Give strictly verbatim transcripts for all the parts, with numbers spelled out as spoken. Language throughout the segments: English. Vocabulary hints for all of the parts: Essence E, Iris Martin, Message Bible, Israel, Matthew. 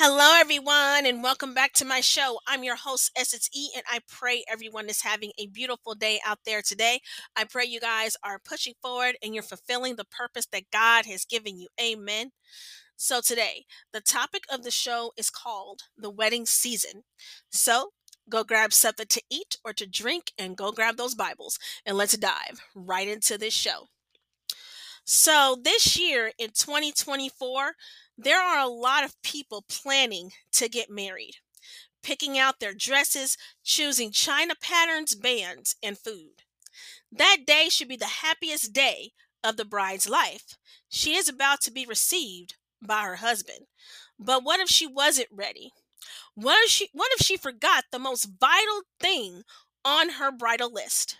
Hello, everyone, and welcome back to my show. I'm your host, Essence E, and I pray everyone is having a beautiful day out there today. I pray you guys are pushing forward and you're fulfilling the purpose that God has given you. Amen. So today, the topic of the show is called the wedding season. So go grab something to eat or to drink and go grab those Bibles, and let's dive right into this show. So this year in twenty twenty-four, there are a lot of people planning to get married, picking out their dresses, choosing china patterns, bands, and food. That day should be the happiest day of the bride's life. She is about to be received by her husband. But what if she wasn't ready? What if she, what if she forgot the most vital thing on her bridal list?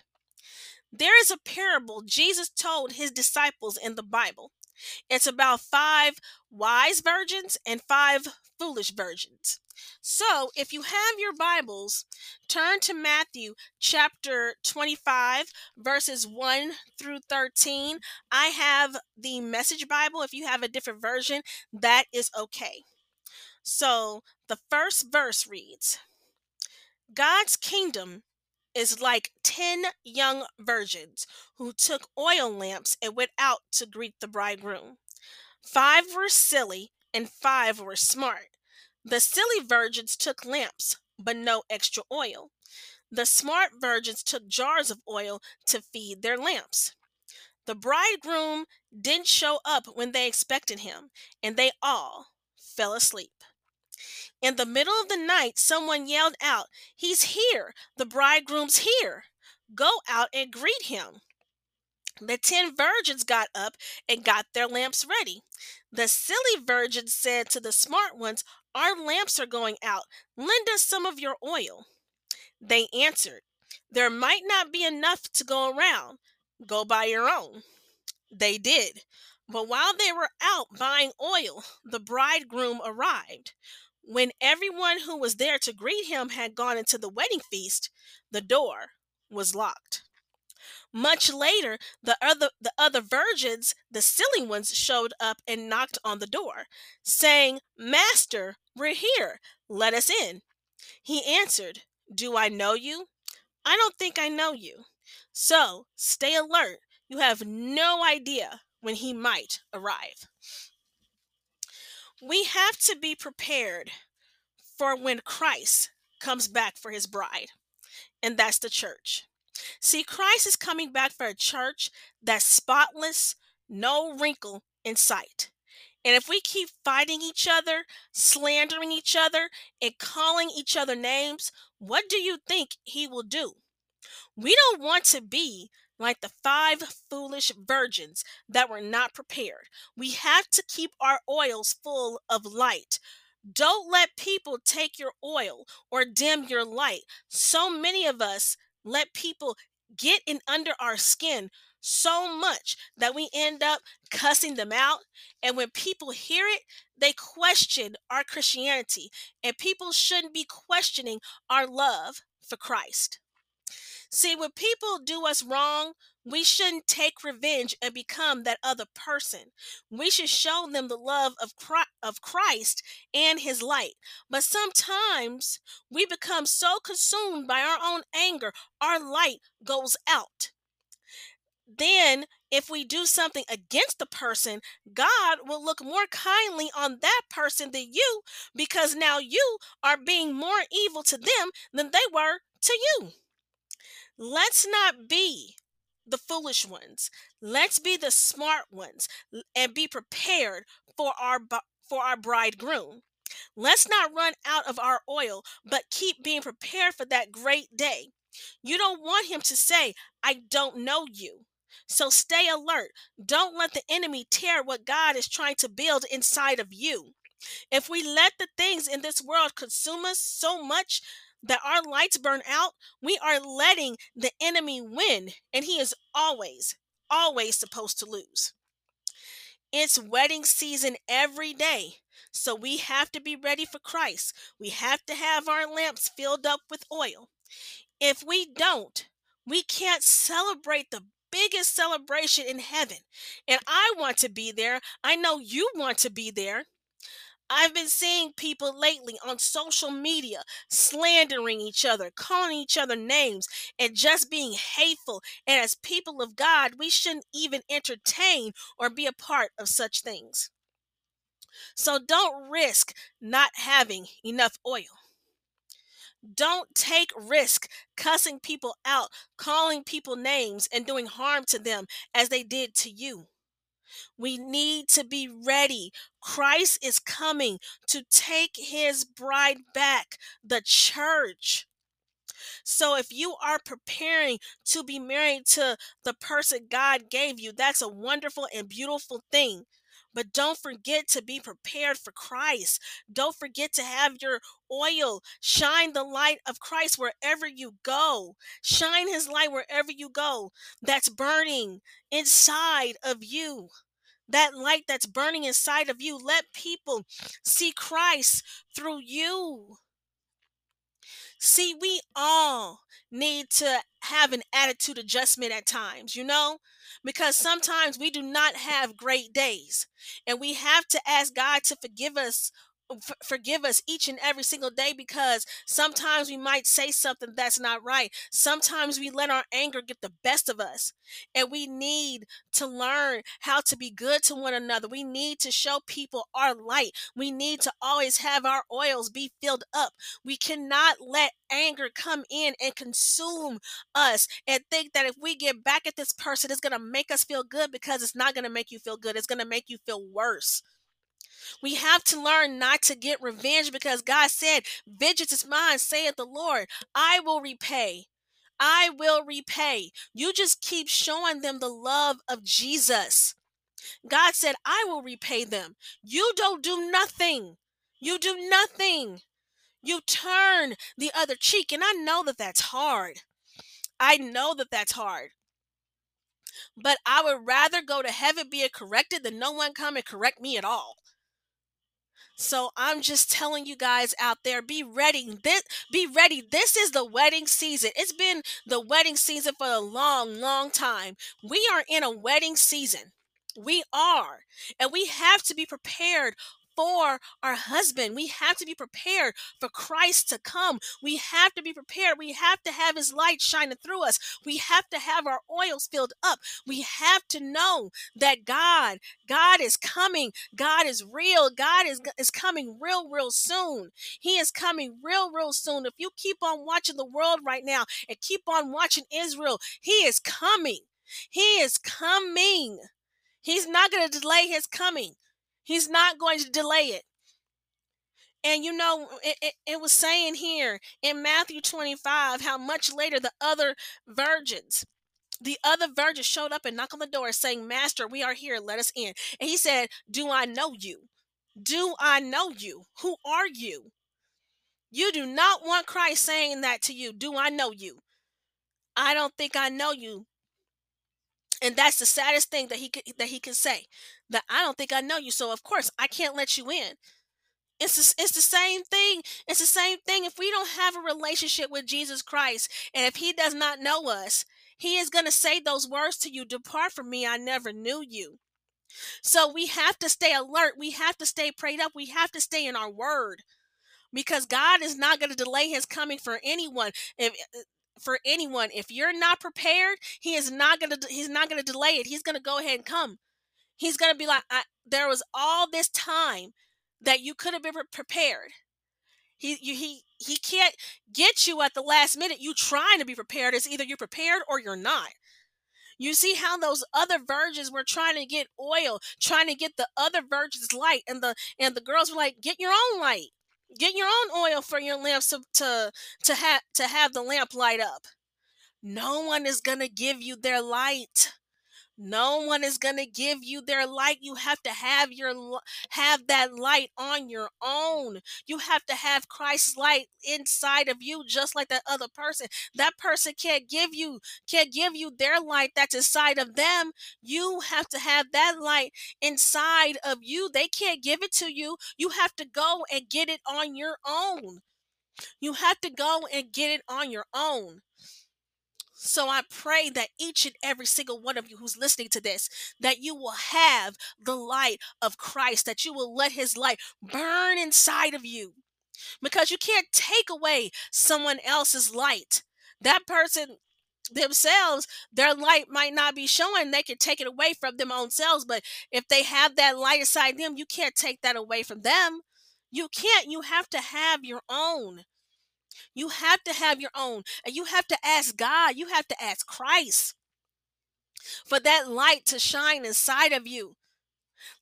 There is a parable Jesus told his disciples in the Bible. It's about five wise virgins and five foolish virgins. So if you have your Bibles, turn to Matthew chapter twenty-five, verses one through thirteen. I have the Message Bible. If you have a different version, that is okay. So the first verse reads, God's kingdom is like ten young virgins who took oil lamps and went out to greet the bridegroom. Five were silly and five were smart. The silly virgins took lamps, but no extra oil. The smart virgins took jars of oil to feed their lamps. The bridegroom didn't show up when they expected him, and they all fell asleep. In the middle of the night, someone yelled out, "He's here! The bridegroom's here! Go out and greet him!" The ten virgins got up and got their lamps ready. The silly virgin said to the smart ones, "Our lamps are going out. Lend us some of your oil." They answered, "There might not be enough to go around. Go buy your own." They did. But while they were out buying oil, the bridegroom arrived. When everyone who was there to greet him had gone into the wedding feast, the door was locked. Much later, the other the other virgins, the silly ones, showed up and knocked on the door, saying, "Master, we're here. Let us in." He answered, "Do I know you? I don't think I know you. So stay alert. You have no idea when he might arrive." We have to be prepared for when Christ comes back for his bride, and that's the church. See, Christ is coming back for a church that's spotless, no wrinkle in sight. And if we keep fighting each other, slandering each other, and calling each other names, what do you think he will do? We don't want to be like the five foolish virgins that were not prepared. We have to keep our oils full of light. Don't let people take your oil or dim your light. So many of us let people get in under our skin so much that we end up cussing them out. And when people hear it, they question our Christianity. And people shouldn't be questioning our love for Christ. See, when people do us wrong, we shouldn't take revenge and become that other person. We should show them the love of of Christ and his light. But sometimes we become so consumed by our own anger, our light goes out. Then if we do something against the person, God will look more kindly on that person than you, because now you are being more evil to them than they were to you. Let's not be the foolish ones. Let's be the smart ones and be prepared for our for our bridegroom. Let's not run out of our oil, but keep being prepared for that great day. You don't want him to say, "I don't know you." So stay alert. Don't let the enemy tear what God is trying to build inside of you. If we let the things in this world consume us so much that our lights burn out, we are letting the enemy win, and he is always, always supposed to lose. It's wedding season every day, so we have to be ready for Christ. We have to have our lamps filled up with oil. If we don't, we can't celebrate the biggest celebration in heaven. And I want to be there. I know you want to be there. I've been seeing people lately on social media slandering each other, calling each other names, and just being hateful. And as people of God, we shouldn't even entertain or be a part of such things. So don't risk not having enough oil. Don't take risk cussing people out, calling people names, and doing harm to them as they did to you. We need to be ready. Christ is coming to take his bride back, the church. So if you are preparing to be married to the person God gave you, that's a wonderful and beautiful thing. But don't forget to be prepared for Christ. Don't forget to have your oil. Shine the light of Christ wherever you go. Shine his light wherever you go. That's burning inside of you. That light that's burning inside of you. Let people see Christ through you. See, we all need to have an attitude adjustment at times, you know, because sometimes we do not have great days, and we have to ask God to forgive us, f- forgive us each and every single day, because sometimes we might say something that's not right. Sometimes we let our anger get the best of us, and we need to learn how to be good to one another. We need to show people our light. We need to always have our oils be filled up. We cannot let anger come in and consume us and think that if we get back at this person, it's going to make us feel good, because it's not going to make you feel good. It's going to make you feel worse. We have to learn not to get revenge, because God said, "Vengeance is mine, saith the Lord. I will repay. I will repay." You just keep showing them the love of Jesus. God said, "I will repay them." You don't do nothing. You do nothing. You turn the other cheek. And I know that that's hard. I know that that's hard. But I would rather go to heaven being corrected than no one come and correct me at all. So I'm just telling you guys out there, be ready. This, be ready. This is the wedding season. It's been the wedding season for a long, long time. We are in a wedding season. We are. And we have to be prepared for our husband. We have to be prepared for Christ to come. We have to be prepared. We have to have his light shining through us. We have to have our oils filled up. We have to know that God, God is coming. God is real. God is, is coming real, real soon. He is coming real, real soon. If you keep on watching the world right now and keep on watching Israel, he is coming. He is coming. He's not going to delay his coming. He's not going to delay it. And you know, it, it, it was saying here in Matthew twenty-five, how much later the other virgins, the other virgins showed up and knocked on the door saying, "Master, we are here, let us in." And he said, "Do I know you? Do I know you? Who are you?" You do not want Christ saying that to you. "Do I know you? I don't think I know you." And that's the saddest thing that he could, that he can say, that "I don't think I know you, so of course I can't let you in." It's the, it's the same thing. It's the same thing. If we don't have a relationship with Jesus Christ, and if he does not know us, he is going to say those words to you, "Depart from me, I never knew you." So we have to stay alert. We have to stay prayed up. We have to stay in our word, because God is not going to delay his coming for anyone. If, for anyone, if you're not prepared, he is not going to, he's not going to delay it. He's going to go ahead and come. He's going to be like, I, there was all this time that you could have been prepared. He, you, he, he can't get you at the last minute. You trying to be prepared. It's either you're prepared or you're not. You see how those other virgins were trying to get oil, trying to get the other virgins' light, and the and the girls were like, "Get your own light, get your own oil for your lamps to to to have to have the lamp light up." No one is gonna give you their light. No one is gonna give you their light. You have to have your have that light on your own. You have to have Christ's light inside of you, just like that other person. That person can't give you can't give you their light that's inside of them. You have to have that light inside of you. They can't give it to you. You have to go and get it on your own. You have to go and get it on your own. So I pray that each and every single one of you who's listening to this, that you will have the light of Christ, that you will let his light burn inside of you, because you can't take away someone else's light. That person themselves, their light might not be showing. They can take it away from them own selves, but if they have that light inside them, you can't take that away from them. You can't. You have to have your own. You have to have your own, and you have to ask God, you have to ask Christ for that light to shine inside of you.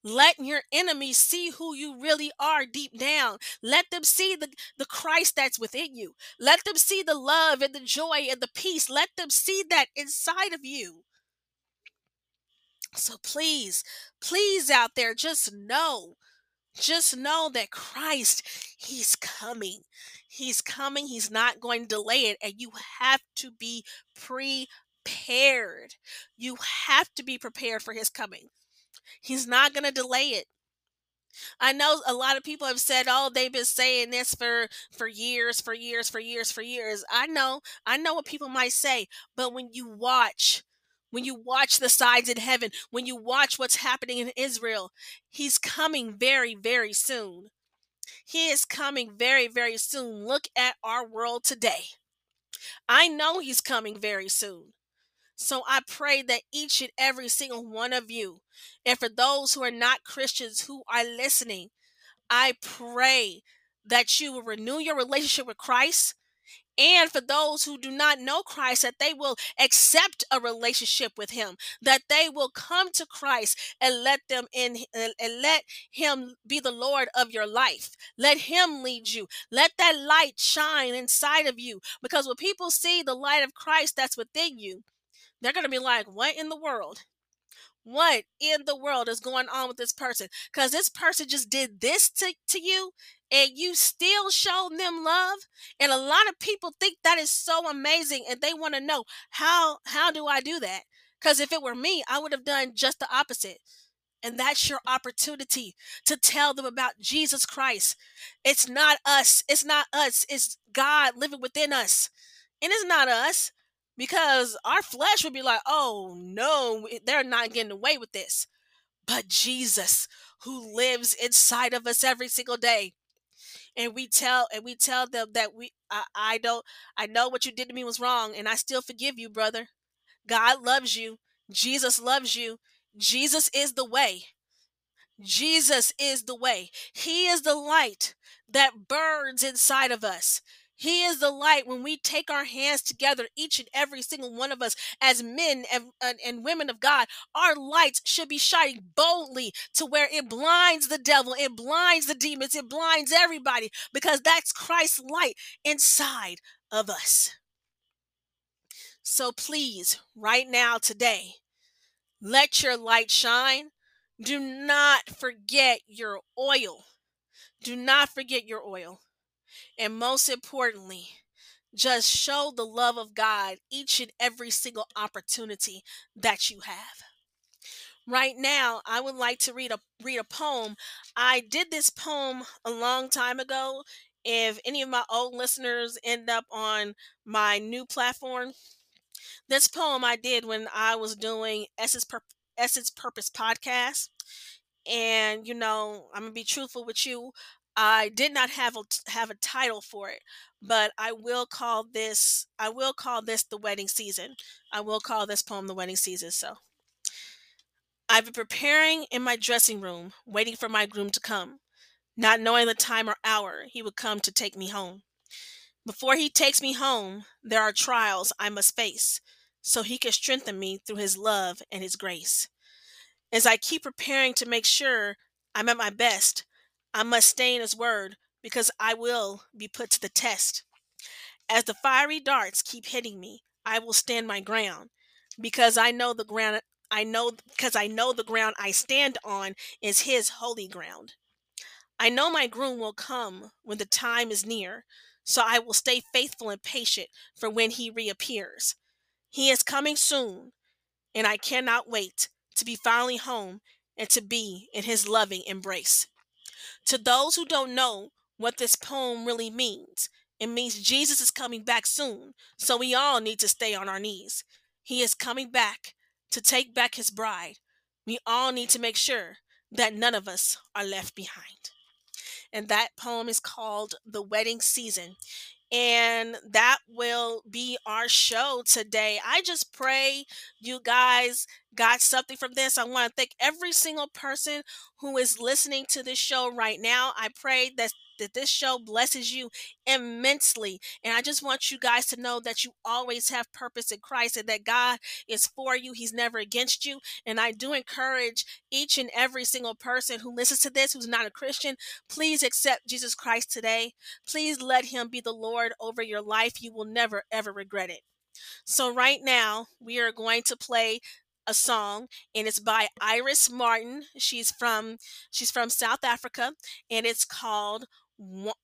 Let your enemies see who you really are deep down. Let them see the, the Christ that's within you. Let them see the love and the joy and the peace. Let them see that inside of you. So please, please out there, just know. Just know that Christ, he's coming. He's coming. He's not going to delay it. And you have to be prepared. You have to be prepared for his coming. He's not going to delay it. I know a lot of people have said, oh, they've been saying this for, for years, for years, for years, for years. I know. I know what people might say. But when you watch, when you watch the signs in heaven, when you watch what's happening in Israel, he's coming very, very soon. He is coming very, very soon. Look at our world today. I know he's coming very soon. So I pray that each and every single one of you, and for those who are not Christians who are listening, I pray that you will renew your relationship with Christ. And for those who do not know Christ, that they will accept a relationship with him, that they will come to Christ and let them in, and let him be the Lord of your life. Let him lead you. Let that light shine inside of you, because when people see the light of Christ that's within you, they're going to be like, what in the world? What in the world is going on with this person? Because this person just did this to, to you, and you still showed them love. And a lot of people think that is so amazing, and they want to know, how how do I do that? Because if it were me, I would have done just the opposite. And that's your opportunity to tell them about Jesus Christ. It's not us. It's not us. It's God living within us. And it's not us, because our flesh would be like, oh, no, they're not getting away with this. But Jesus, who lives inside of us every single day. And we tell and we tell them that we I, I don't I know what you did to me was wrong, and I still forgive you, brother. God loves you. Jesus loves you. Jesus is the way. Jesus is the way. He is the light that burns inside of us. He is the light when we take our hands together, each and every single one of us as men and, and, and women of God. Our lights should be shining boldly to where it blinds the devil, it blinds the demons, it blinds everybody, because that's Christ's light inside of us. So please, right now, today, let your light shine. Do not forget your oil. Do not forget your oil. And most importantly, just show the love of God each and every single opportunity that you have. right now, I would like to read a read a poem. I did this poem a long time ago. If any of my old listeners end up on my new platform, this poem I did when I was doing Essence, Pur- Essence Purpose podcast. And, you know, I'm going to be truthful with you. I did not have a, have a title for it, but I will call this, I will call this the wedding season. I will call this poem the wedding season. So I've been preparing in my dressing room, waiting for my groom to come, not knowing the time or hour he would come to take me home. Before he takes me home, there are trials I must face so he can strengthen me through his love and his grace. As I keep preparing to make sure I'm at my best, I must stay in his word because I will be put to the test. As the fiery darts keep hitting me, I will stand my ground because I know the ground I know because I know the ground I stand on is his holy ground. I know my groom will come when the time is near, so I will stay faithful and patient for when he reappears. He is coming soon, and I cannot wait to be finally home and to be in his loving embrace. To those who don't know what this poem really means, it means Jesus is coming back soon, so we all need to stay on our knees. He is coming back to take back his bride. We all need to make sure that none of us are left behind. And that poem is called The Wedding Season. And that will be our show today. I just pray you guys got something from this. I want to thank every single person who is listening to this show right now. I pray that, that this show blesses you immensely. And I just want you guys to know that you always have purpose in Christ and that God is for you. He's never against you. And I do encourage each and every single person who listens to this, who's not a Christian, please accept Jesus Christ today. Please let him be the Lord over your life. You will never, ever regret it. So right now, we are going to play a song, and it's by Iris Martin. She's from she's from South Africa, and it's called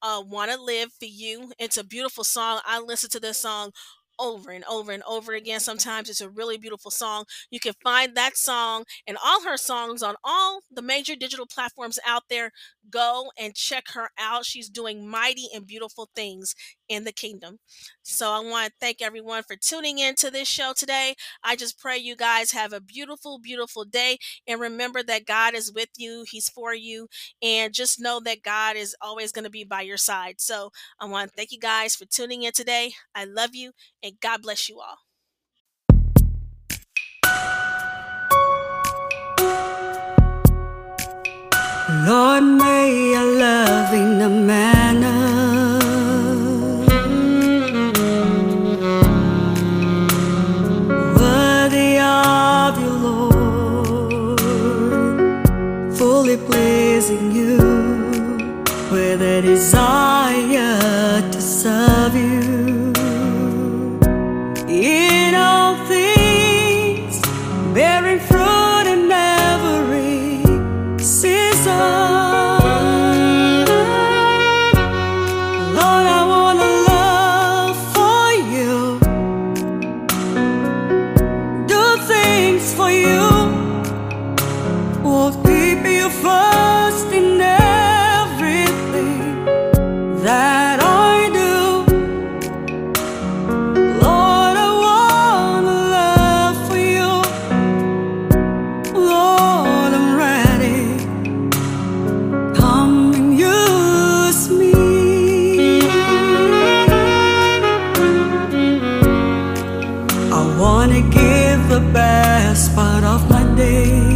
uh, "Wanna Live for You." It's a beautiful song. I listen to this song over and over and over again. Sometimes it's a really beautiful song. You can find that song and all her songs on all the major digital platforms out there. Go and check her out. She's doing mighty and beautiful things in the kingdom. So I want to thank everyone for tuning in to this show today. I just pray you guys have a beautiful, beautiful day. And remember that God is with you. He's for you. And just know that God is always going to be by your side. So I want to thank you guys for tuning in today. I love you and God bless you all. Lord, may I love in a manner pleasing you, with a desire to serve you in all things, bearing fruit in every season. Lord, I want a love for you, do things for you. Won't keep you first in everything that I do. Lord, I want to love for you. Lord, I'm ready. Come and use me. I want to give the best part of my day.